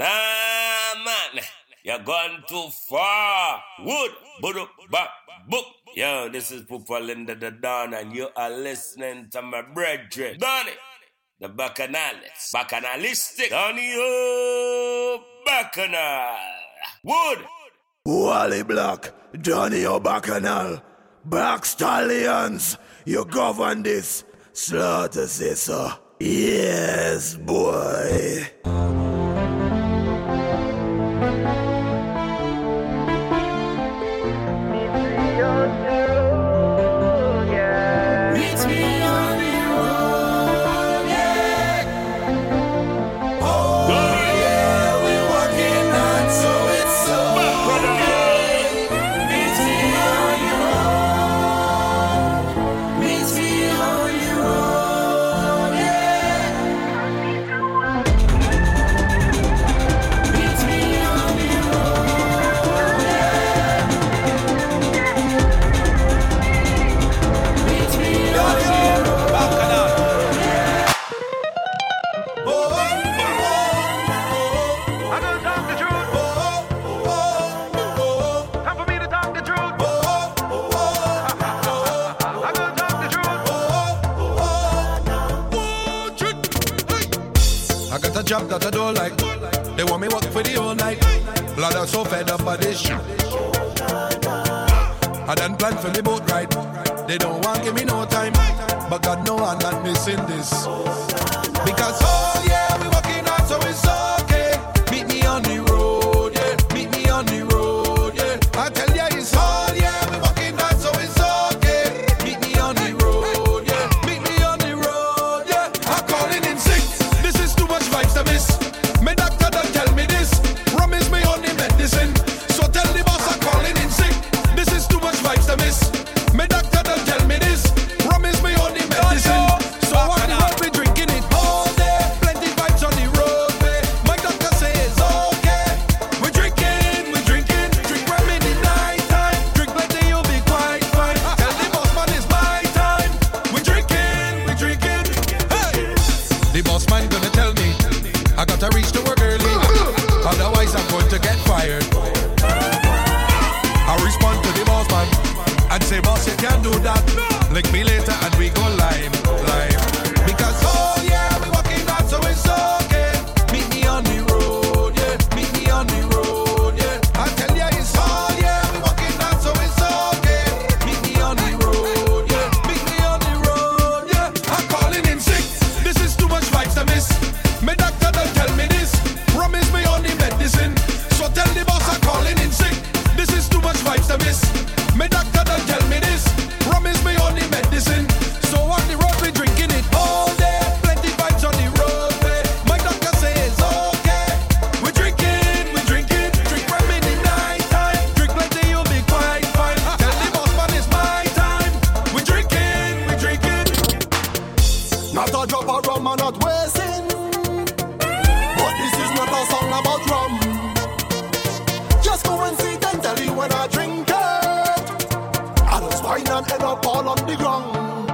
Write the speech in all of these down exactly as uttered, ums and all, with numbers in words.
Nah, man, you're going too far. Wood, budu, bap, book. Yo, this is Poopalinda the Don, and you are listening to my brethren, Donny, the Bacchanalist, Bacchanalistic, Donny O'Bacchanal. Wood, Wally Black, Donny O'Bacchanal, Black Stallions, you govern this. Slaughter say so. Yes, boy. Job that I don't like. They want me work for the whole night. Blood, I'm so fed up by this shit. I done plan for the boat ride. They don't want give me no time, but God know I'm not missing this. Because oh yeah, we working out, so it's okay. Meet me on the road, yeah. Meet me on the road, yeah. I tell ya it's all yeah, we working out, so it's okay. Meet me on the road, yeah. Meet me on the road, yeah. I'm calling in sick. My doctor don't tell me this. Promise me only medicine. So tell the boss I'm calling in sick. This is too much vibes to miss. My doctor don't tell me this. Promise me only medicine. So I can't be drinking it all day. Plenty vibes on the road, babe. My doctor says okay. We're drinking, we're drinking. Drink rum in the night time. Drink plenty, you'll be quite fine. Tell the boss man it's my time. We're drinking, we're drinking. Hey, the boss man gonna tell me I got to reach to work early, otherwise I'm going to get fired. I respond to the boss man and say, boss, you can't do that. Link me later and we go live, live. Because oh yeah, we walking out, so it's okay. Meet me on the road, yeah. Meet me on the road, yeah. I tell ya it's all yeah, we walking out, so it's okay. Meet me on the road, yeah. Meet me on the road, yeah. I'm calling in sick. This is too much vibes to miss. My doctor don't tell me this. Promise me only medicine. So tell the boss I'm calling in sick. This is too much vibes to miss. My doctor don't tell me this. Promise me only medicine. So on the road we drinking it all day. Plenty vibes on the road, eh? My doctor says okay. We're drinking, we're drinking. Drink rum in the night time. Drink plenty, you'll be quite fine. Tell the boss man it's my time. We're drinking, we're drinking. Not a drop of rum and not wasting. Song about rum. Just go and see them, tell you when I drink it. I don't spine and end up all on the ground.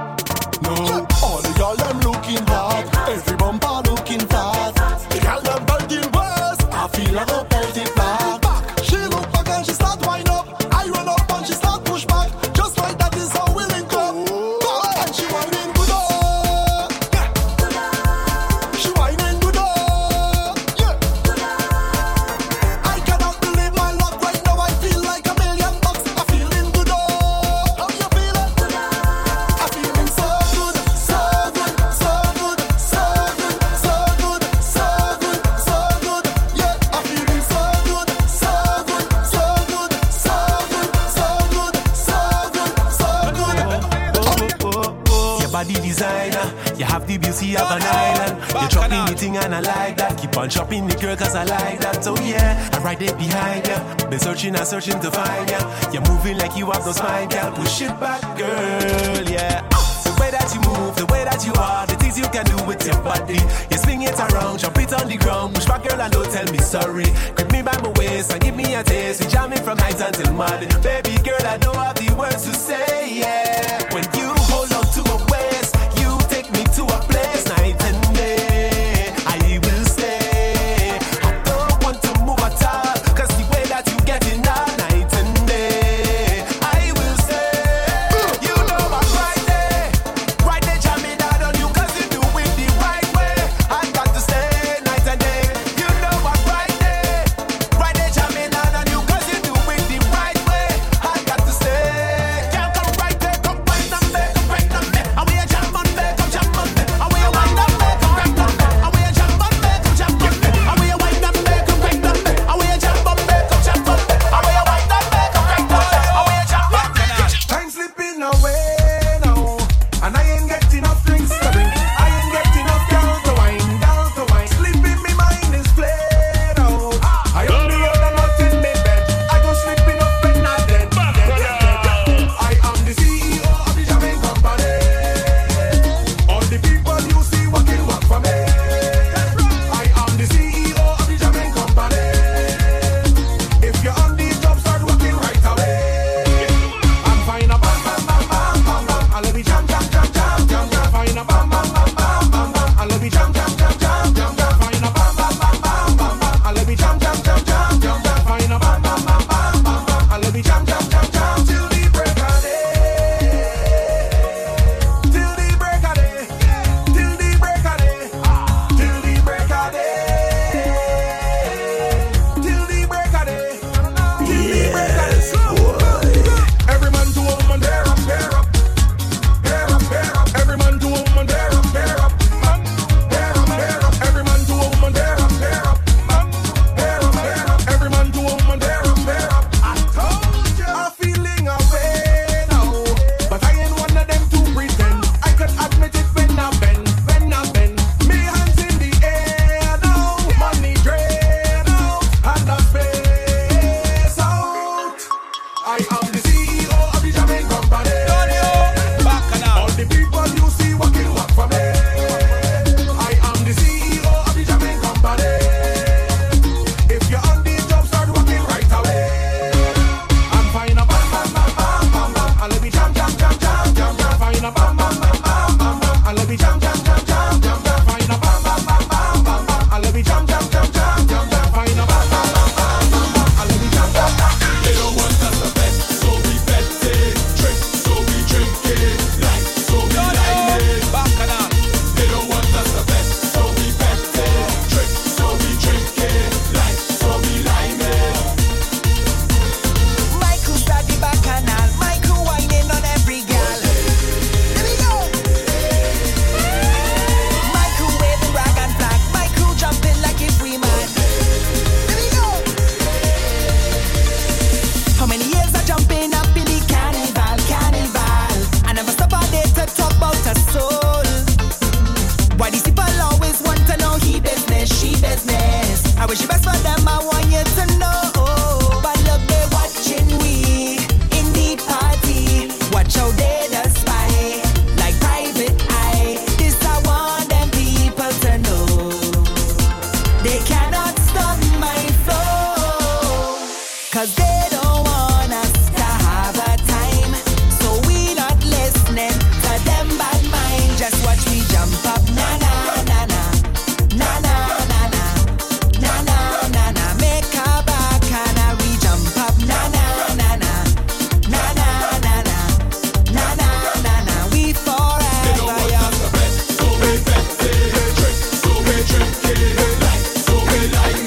No, yeah. All the girl them looking hot. Every bumper looking fat. The girl them building worse. I feel like a party flat. Back. She look back and she start wind up. I run up and she start push back. Just like that is how we link up. Go and she winding good up. Yeah. She winding. Designer, you have the beauty of an island. You drop anything and I like that. Keep on chopping the girl cause I like that. So yeah, I'm right there behind ya. Been searching and searching to find ya. You're moving like you have no spine, girl. Push it back, girl, yeah. The way that you move, the way that you are, the things you can do with your body. You swing it around, jump it on the ground. Push back, girl, and don't tell me sorry. Grip me by my waist and give me a taste. We jamming from night until morning. Baby girl, I don't have the words to say, yeah. When you hold on to a waist, me to a place night and day. I will stay. I don't 'Cause they don't want us to have a time, so we not listening to them bad mind. Just watch me jump up, na na na na, na na na na, na na na na. Make a bacchanal, we jump up, na na na na, na na na na, na na na na. We forever. They don't want us to bet, so we bet, they trick, so we trick, they like, so we like.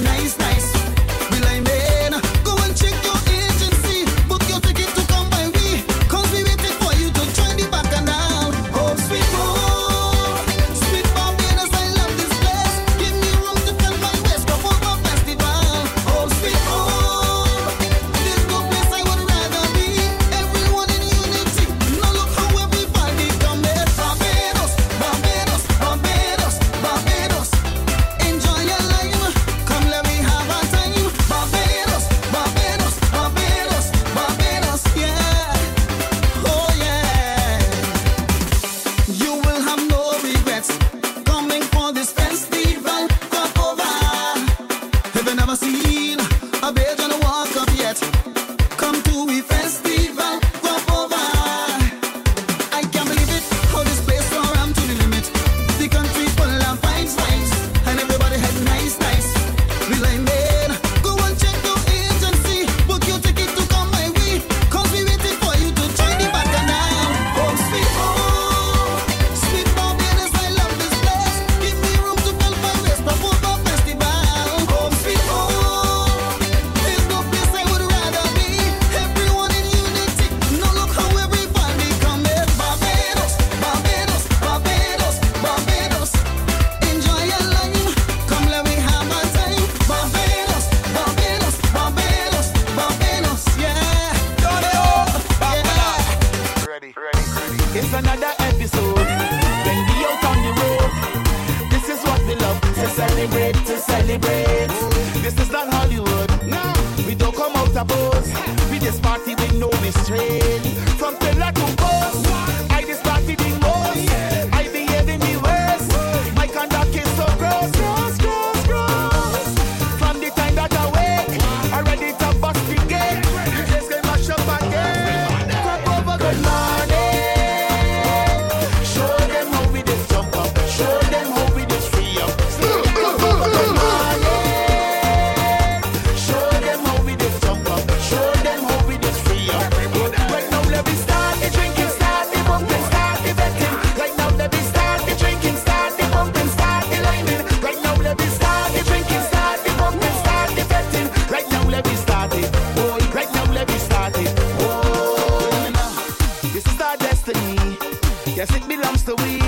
Nice, nice. abuse. We this party with no restraint. From Tela to Post, I this party the most. I behave in the worst. My conduct is so gross, gross, gross, gross. From the time that I wake, I ready to bust the gate. Let's get mash up again. Crap over good morning. Show them how we this jump up. Show them how we this free up. Crap over good morning. Yes, it belongs to we.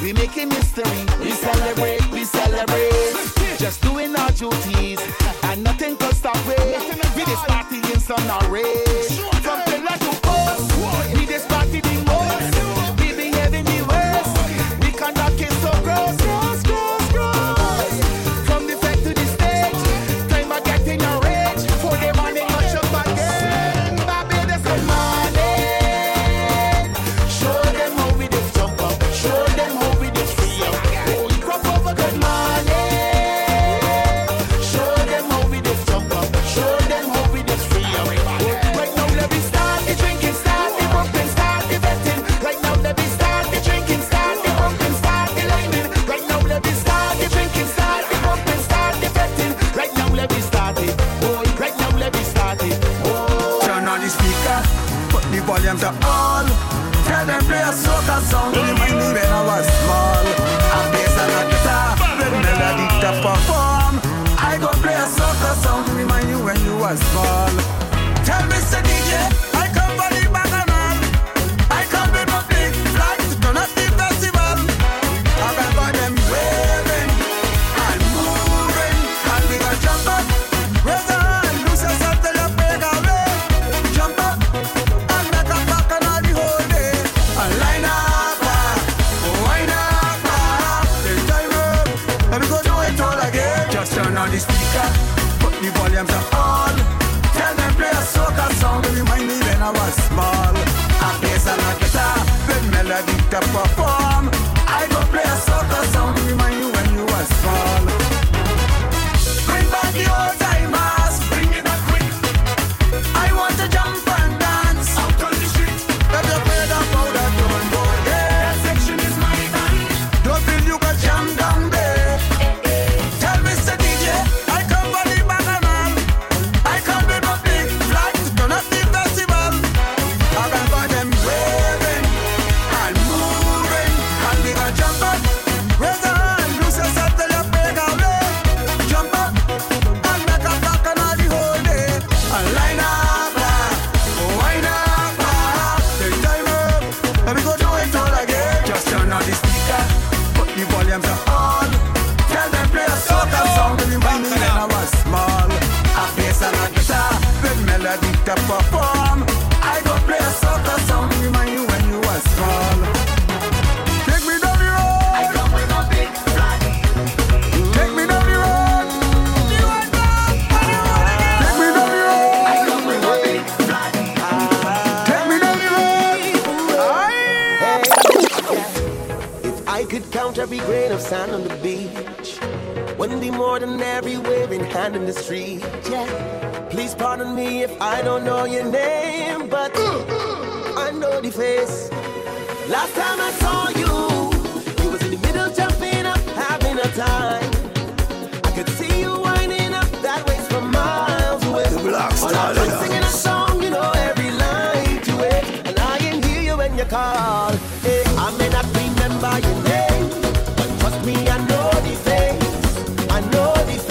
We making history. We celebrate, we celebrate. Just doing our duties, and nothing could stop we. We this party in some outrage. From pillar to post, we this party the most. We behaving the worst. We conduct it so gross, gross, gross, gross. From the fact to the stage, time I get in a rage. For the money, I shall again. Baby, that's good money. To all, tell them play a soca song. Remind me when I was small. I play some guitar, when melody to perform. I go play a soca song. Remind you when you was small. Tell Mister D J, I come for the bacchanal. I come with my big flags, do not the festival. I remember them waving and moving, and we gon' jump up, raise our hand, lose yourself till you break away. Jump up. The speaker, put the volume to all. Tell them play a soca song. Remind me when I was small. I play some guitar, with melody to perform. I go play a soca song. Remind you when you was small. Bring back the old timers, bring it back quick. I want to jump and dance out on the street. Let the play the powder don't go. Yeah, that section is my time. Don't feel you got jammed down there. Perform. I go play a soccer song. Remind you when you was small. Take me down the road. I come with a big flag. Take me down the road. You are done. Take me down the road. I come with a big flag. Take me down the road. If I could count every grain of sand on the beach, wouldn't be more than every waving hand in the street. Yeah. Please pardon me if I don't know your name, but I know the face. Last time I saw you, you was in the middle jumping up, having a time. I could see you winding up that way from miles away. The block started up. I'm singing a song, you know every line to it, and I can hear you when you call. Hey, I may not remember your name, but trust me, I know the face. I know the face.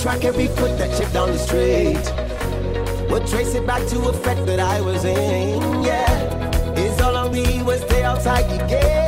Track every foot that shipped down the street. We'll trace it back to a fact that I was in. Yeah, it's all on me was stay outside the gate.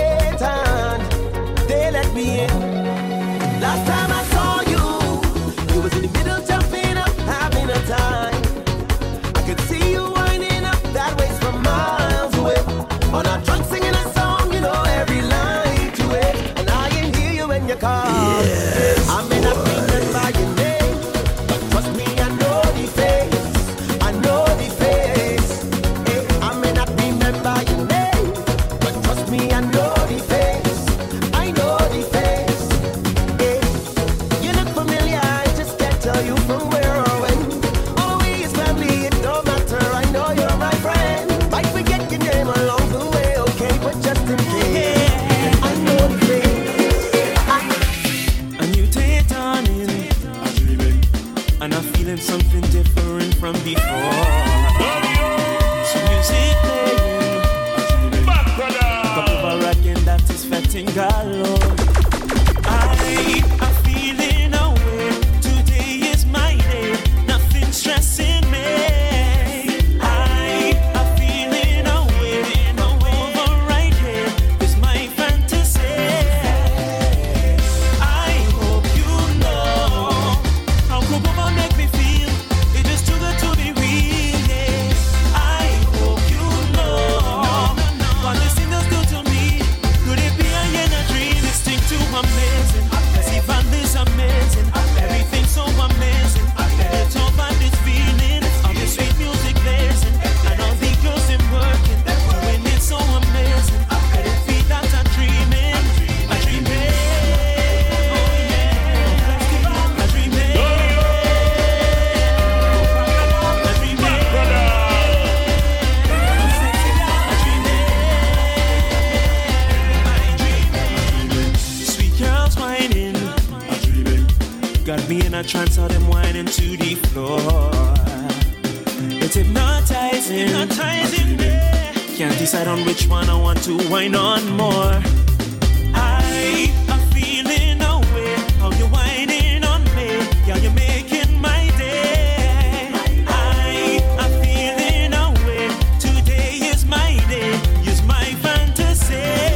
a trance, saw them winding to the floor. It's hypnotizing, hypnotizing there. Can't decide on which one I want to wind on more. I am feeling away, how you winding on me, yeah, you making my day. I am feeling away, today is my day, use my fantasy.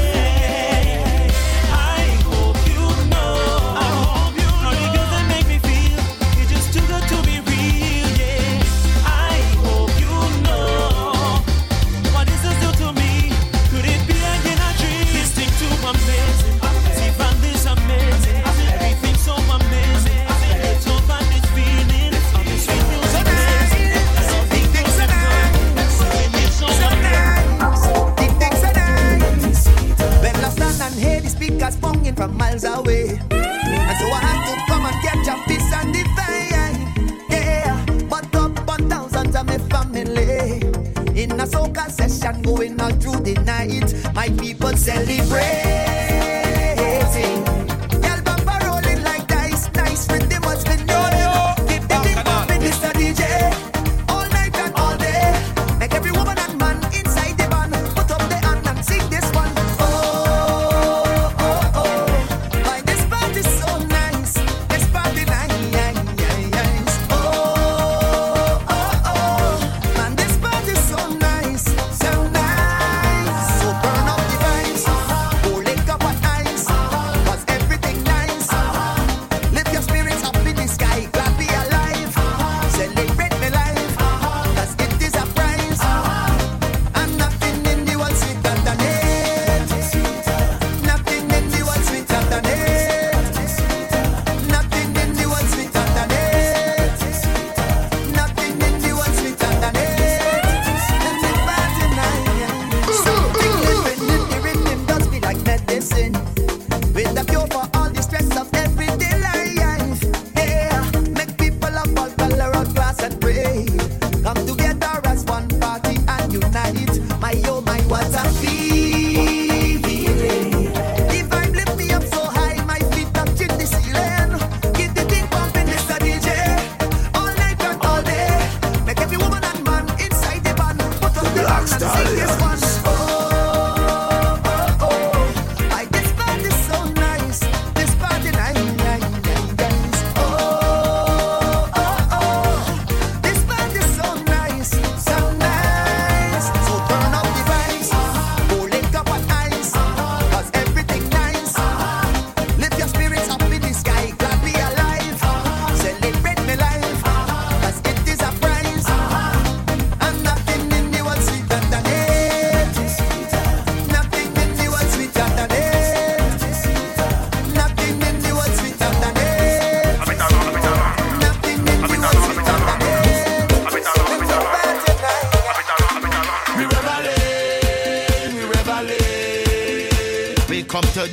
From miles away, and so I had to come and catch a piece and divide. Yeah, but up on thousands of my family in a soca session going on through the night. My people celebrating, y'all bumper rolling like dice, nice rhythm was been rolling. Dip dip dip up in Mister D J all night and all day. Make every woman and man inside the van put up the hand and sing this one.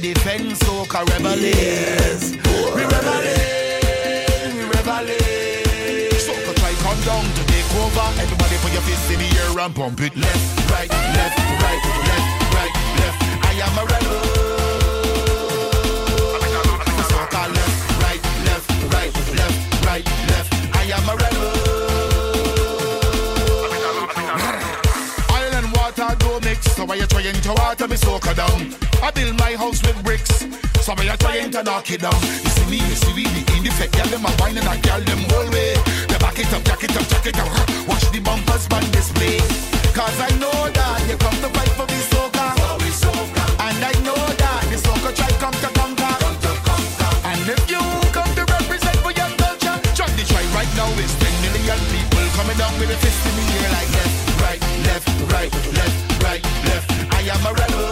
Defend soca rebellion. Yes. We rebelling, we rebelling. Soca try come down to take over. Everybody put your fist in the air and pump it. Left, right, left, right, left, right, left. I am a rebel. Soca left, right, left, right, left, right, left. I am a rebel. Oil and water don't mix, so why you trying to water me soca down? I build my house with bricks. Some of you trying to knock it down. You see me, you see me, the indie fake. Girl, them a wine and I girl them whole way. They back it up, jack it up, jack it up. Watch the bumpers man display. Cause I know that you come to fight for me soca. And I know that the soca try come to conquer. And if you come to represent for your culture, try to try right now. It's ten million people coming down with a fist in the air like left, right, left, right, left, right, left. I am a rebel.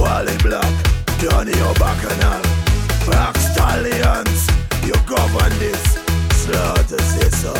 Wally Black, Donny O'Bacchanal, Black Stallions, you govern this, Slaughter say so.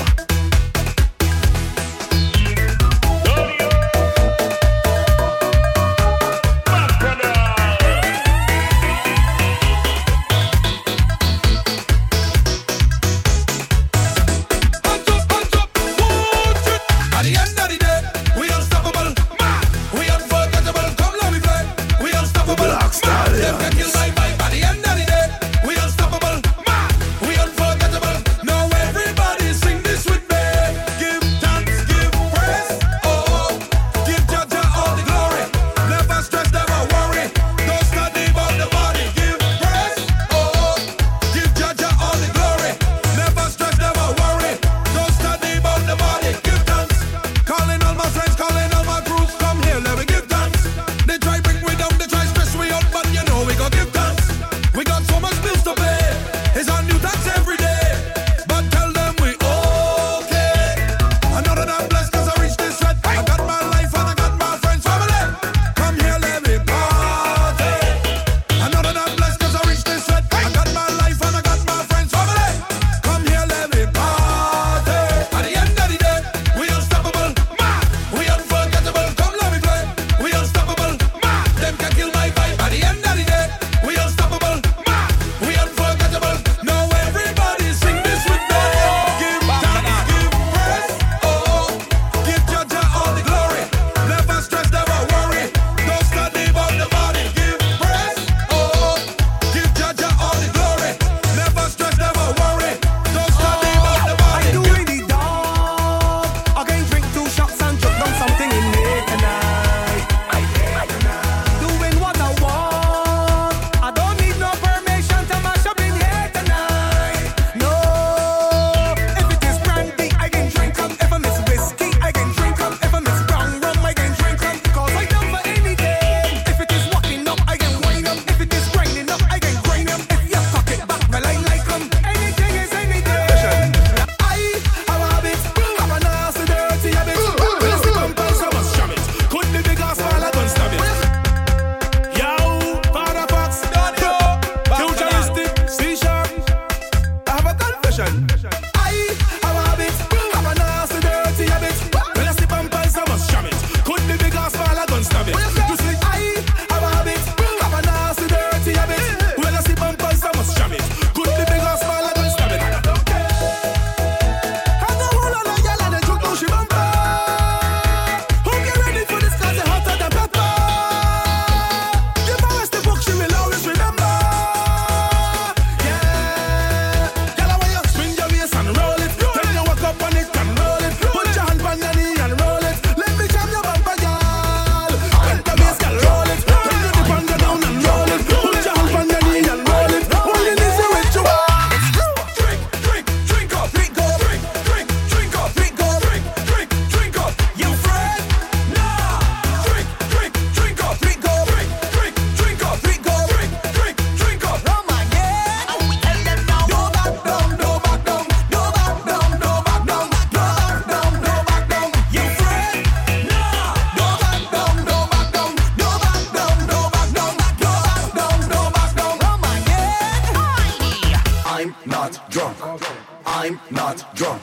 I'm not drunk.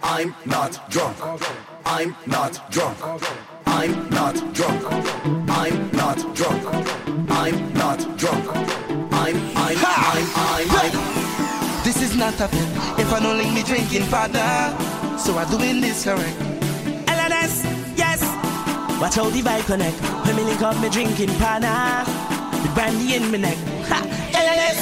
I'm not drunk. I'm not drunk. I'm not drunk. I'm not drunk. I'm not drunk. I'm I'm I'm I'm This is not a fit. If I don't link me drinking father, so I'm doing this correct. L N S, yes. Watch how the vibe connect. When me link up me drinking partner, the brandy in me neck. Ha! L N S.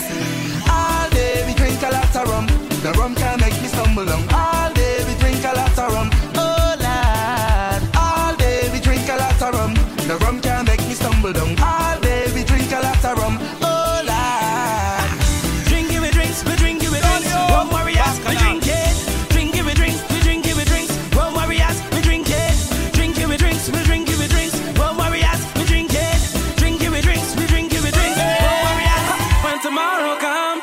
All day we drink a lot of rum. The rum can make me stumble down. All day we drink a lot of rum. Oh lad. All day we drink a lot of rum. The rum can make me stumble down. All day we drink a lot of rum. Oh lad. Drink it with drinks, we drink it with drinks. Don't worry us, we drink it. Drink it with drinks, we drink it with drinks. Don't worry us, we drink it. Drink it with drinks, we drink it with drinks. Don't worry us, we drink it. Drink it with drinks, we drink it with drinks. Don't worry us. When tomorrow comes,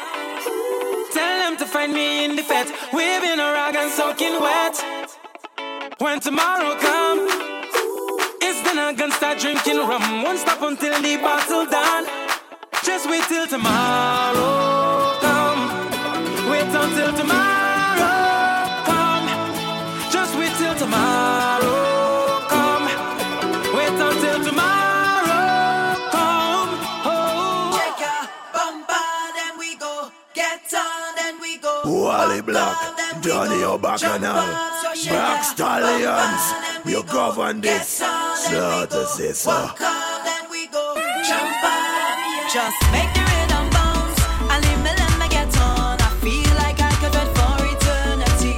tell them to find me in the fat, waving a rag and soaking wet. When tomorrow comes, it's then I can start drinking rum. Won't stop until the bottle done. Just wait till tomorrow come. Wait until tomorrow come. Just wait till tomorrow come. Wait until tomorrow come. Oh. Check out, bumper, then we go. Get on. Wally Black, Donny O'Bacchanal, Black Stallions, you govern this, Slaughter says so. Walk on, then we go, jump on, just make the rhythm bounce, I leave me let me get on, I feel like I could wait for eternity,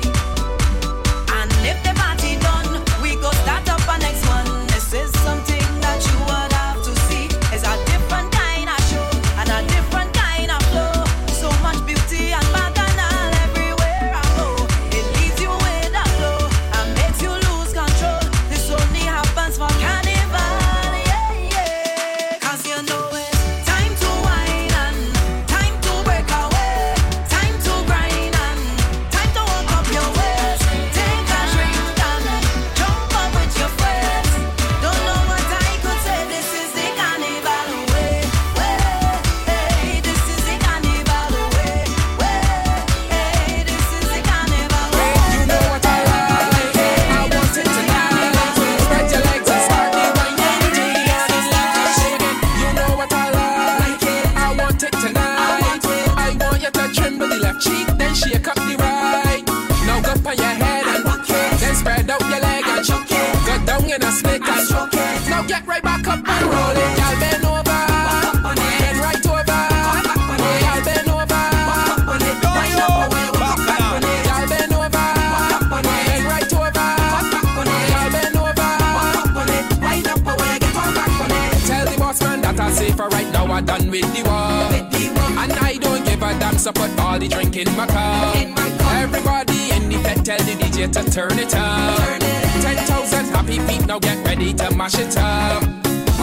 and if the party done, we go start up our next one, this is something that you would have to see, it's a different kind of show, and a different kind of flow, so much beauty and magic. Support all the drink in my car. Everybody in the pet, tell the D J to turn it up. ten thousand happy feet, now get ready to mash it up.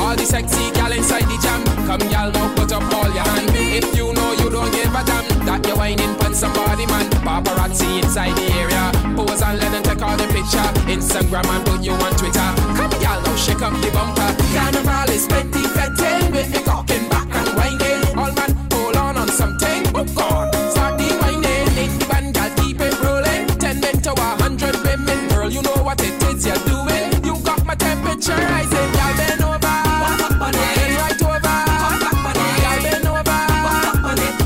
All the sexy gal inside the jam, come y'all now put up all your hand. If you know you don't give a damn, that you're whining pon somebody man. Paparazzi inside the area, pose and let them take all the picture. Instagram and put you on Twitter. Come y'all now shake up the bumper. Carnival is plenty fettin' with the talking back and whining. All man hold on on something. Gone. Start the whining, in the band, girl, keep it rolling. Ten men to a hundred women, girl, you know what it is you're doing. You got my temperature rising, y'all been over, bend right over, y'all been over,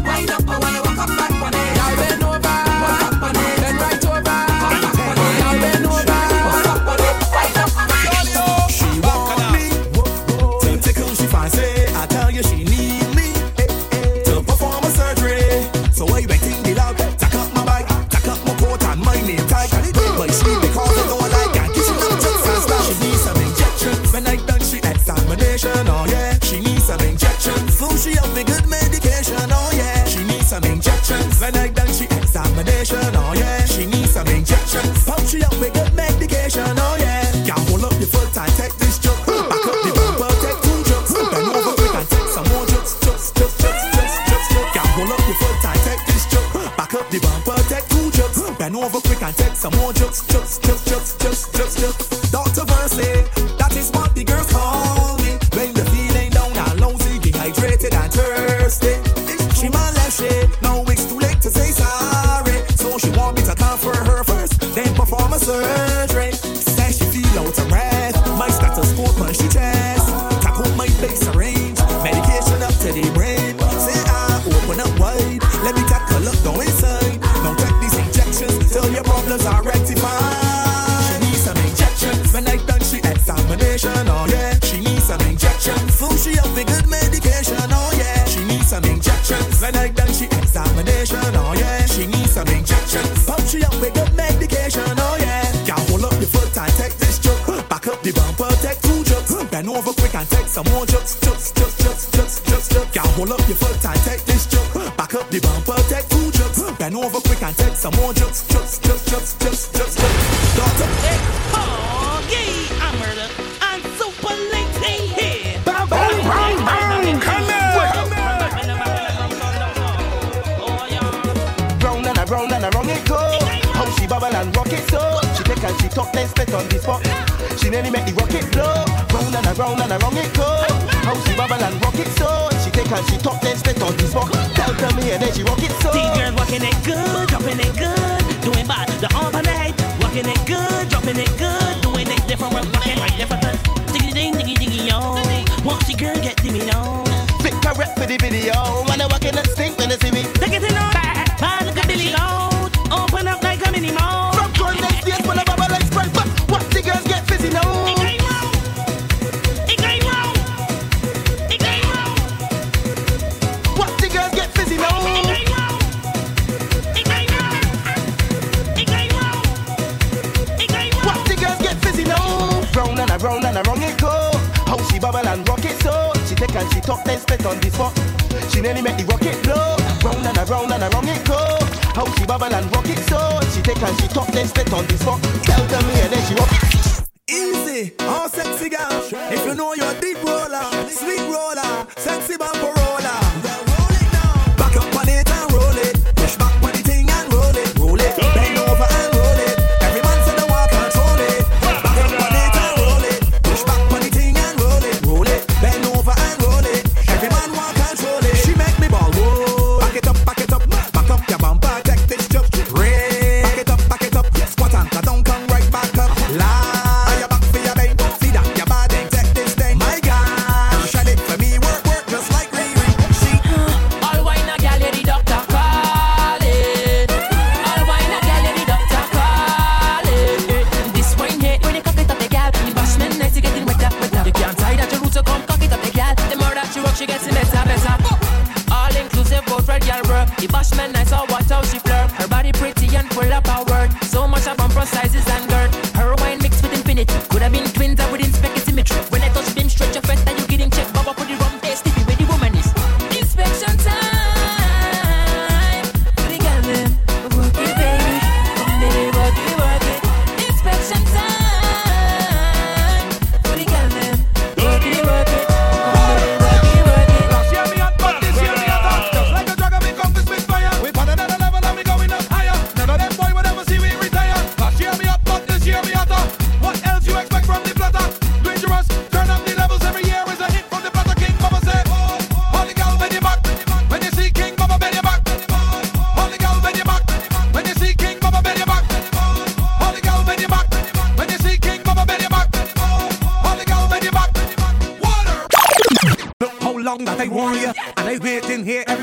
wind up and wanna walk up back on it, y'all been over, bend right over, y'all been over, wind up and wind up. She want me, to tickle she fancy. I tell you she need. Oh yeah, she needs some injections. So she have the good medication. Oh yeah, she needs some injections. When I done she examination. Oh yeah, she needs some injections. Pump she up with good medication. Oh yeah, yeah, hold up the full time, take this joke. Back up the bumper, take two jokes. Then over quick and take some more jokes. Jokes, jokes, jokes, jokes, jokes, jokes. Yeah, hold up the full time, take this joke. Back up the bumper, take two jokes. Then over quick and take some more jokes. Jokes, jokes, jokes, jokes, jokes, jokes. Doctor Verse, that is what the girls call. And thirsty, she my left shit. Now it's too late to say sorry, so she want me to. can take some more jokes, jokes, jokes, jokes, jokes, jokes, jokes. Can hold up your foot and take this joke. Back up the bumper, take two jokes. Bend over quick and take some more jokes, jokes, jokes, jokes, jokes, jokes, jokes. Doctor, hey, oh, yeah, I'm murder. I'm super late here. Bam, bam, bam, bam, come here. Round and around and around it goes. How she bubble and rock it so. She take and she talk, then spit on the spot. She nearly make the rocket blow. Round and around and around it goes. How she bubble and rock it so. She take and she top then spit on this box. Tell tell me and then she rock it so. These girls walking it good, dropping it good, doing bad. The arm on the head, walking it good, dropping it good, doing it different. We're walking right different. Diggy ding diggy diggy yo. Won't she girl get to me now? Fit correct for the video. When I walk in that stink when I see me. Take it in on back, bad like a dilly load. Open up like a mini mall. From girl next year full of bubble like Sprite. But what the girls get fizzy now? Round and around it go. How she bubble and rock it so. She take and she talk then spit on this spot. She nearly make the rocket blow. Round and around and around it go. How she bubble and rock it so. She take and she talk then spit on this spot. Tell them me and then she rock it. Easy, all sexy girl. If you know you're deep roller, sweet roller, sexy bumper roller. Well, roll it down. Back up on it and roll it. Push back on the thing and roll it. Roll it. Bend over and roll it. Every man said the walk and roll it. Back up on it and roll it. Push back on the thing and roll it. Roll it. Bend over and roll it. Every man walk and roll it. She make me ball. Whoa. Back it up, back it up. Back up your bumper. Take this job. Ray. Back it up, back it up. Squat and I don't come right back up. Lie. The bashman, I saw what how she flirt. Her body pretty and full of power. So much of bumper sizes and girth. Her wine mixed with infinity. Could have been twins, I wouldn't expect it symmetry. When I touch beam, stretch your face and you getting checked. Baba put the rum taste, stiffy where the woman is. Inspection time. We got them, work it baby. Come baby, work it, work it. Inspection time. We got them, work it, work it.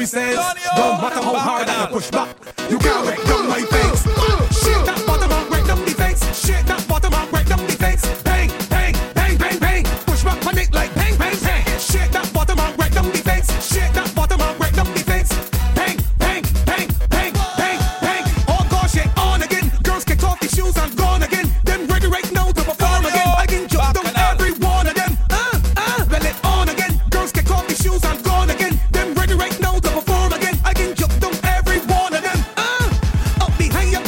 Says, don't matter how hard I push back, you can't break down my face. Shake that bottom and break down the face. Shake that bottom and break down the face. Bang, bang, bang, bang, bang. Push back on it like bang, bang, bang. Shake that bottom and break down the face. Shake that bottom and break down the face. Bang, bang, bang, bang, bang, bang. Oh gosh, shake on again. Girls kick off the shoes and gone again. Them ready right now to perform again. I can jump down every one of them. Uh, uh, well it on again. Girls kick off the shoes and gone again. Them ready right now. Perform again, I can jump down every one of them. Uh, up behind your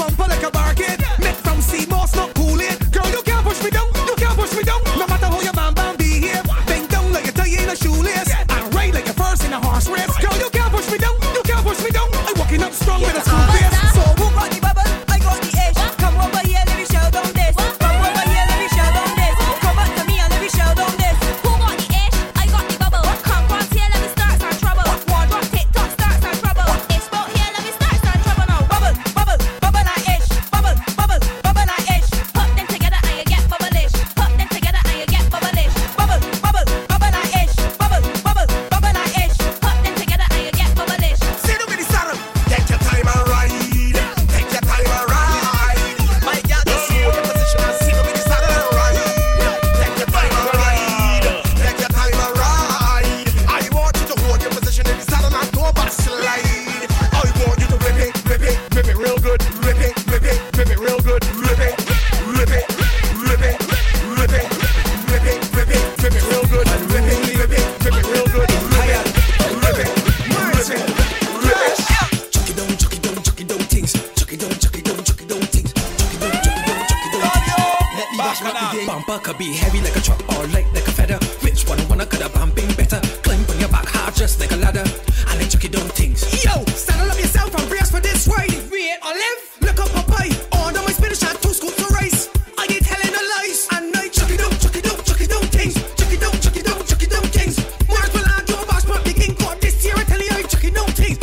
work could be heavy like a truck or light like a feather. Rich one wanna cut a bumping better. Climb on your back hard just like a ladder. I like tricky dumb things. Yo, saddle up yourself and brace for this ride. If we ain't olive, look up Popeye. Order my spinach and two scoops of rice. I ain't telling no lies. And I chucky dumb, chucky dumb, chucky dumb things. Chucky dumb, chucky dumb, chucky dumb things. Mark will I do a bash, but big in court this year. I tell you I chucky dumb things.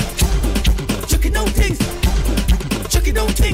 Chucky dumb things. Chucky dumb things.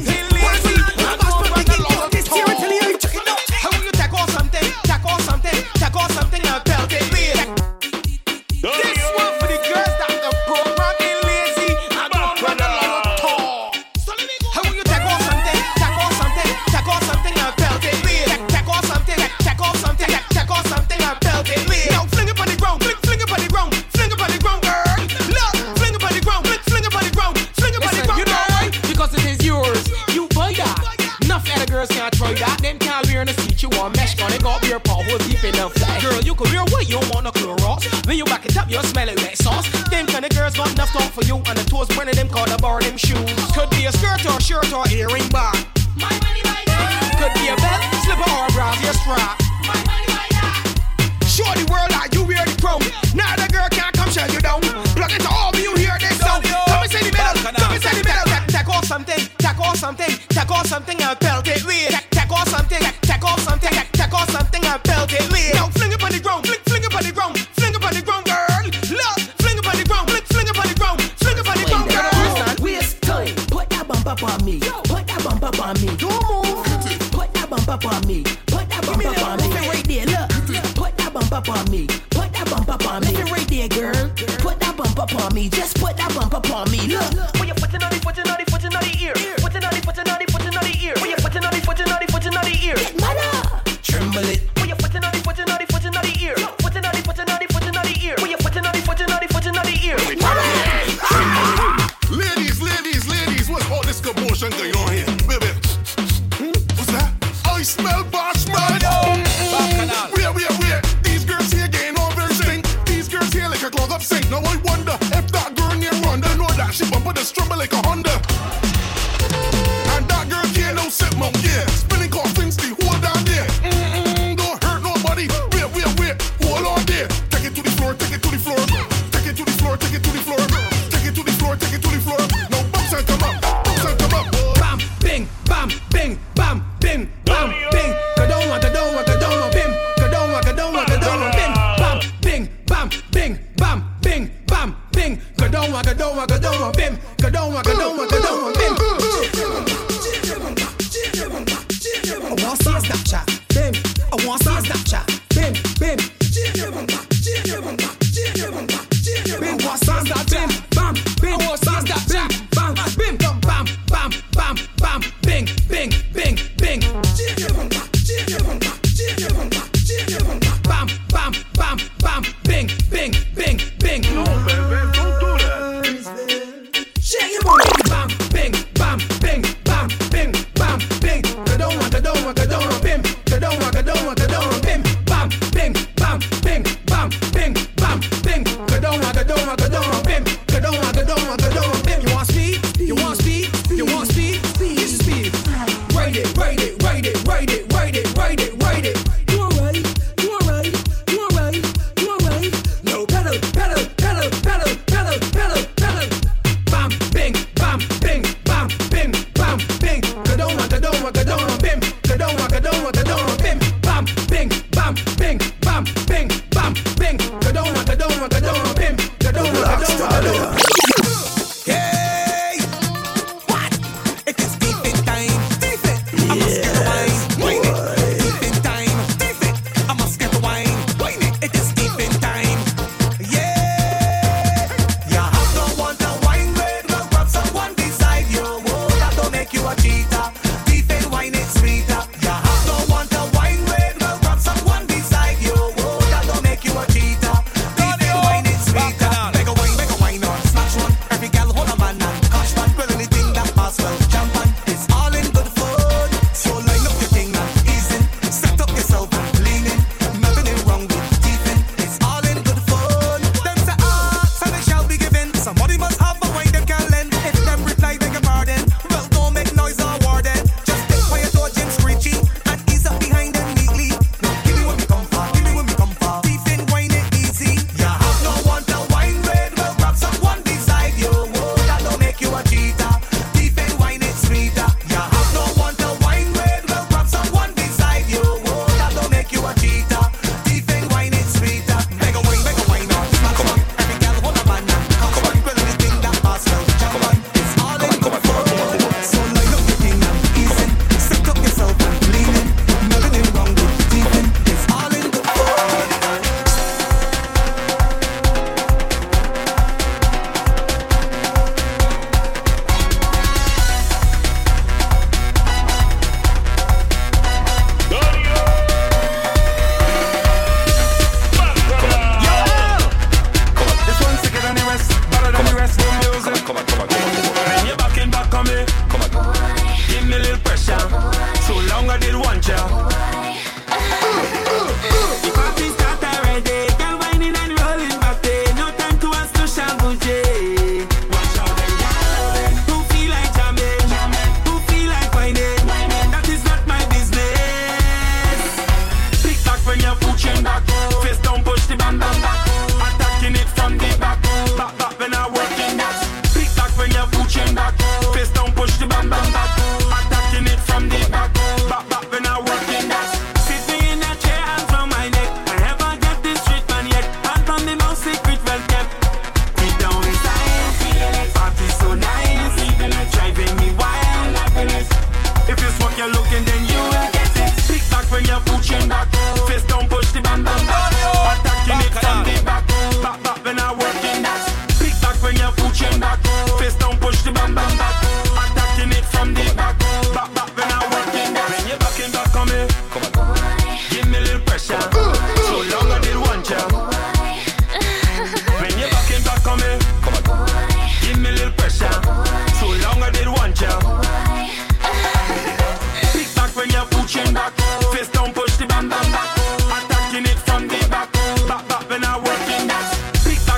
Bam, bing, gadon, gadon, gadon, bim, gadon, gadon,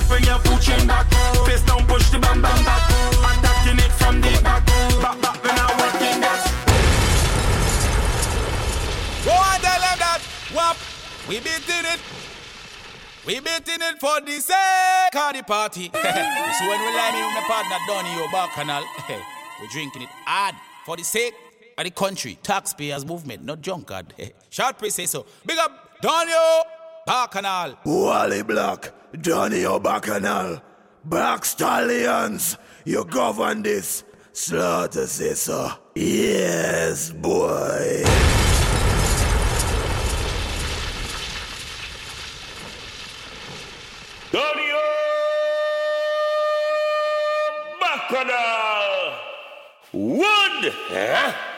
back when you're pushing back. Face down, push the bam bam back. Attacking it from the back. Back, back when I'm working that. Go on, tell them that. Wap, we beating it. We beating it for the sake of the party. So when we line in with my partner Donny O'Bacchanal, we're drinking it hard for the sake of the country. Taxpayers movement, not drunkard. Short priest say so. Big up Donny O'Bacchanal. Wally Black, Donny O'Bacchanal. Black Stallions, you govern this. Slaughter say so. Yes, boy. Donny O'Bacchanal! Wood! Huh?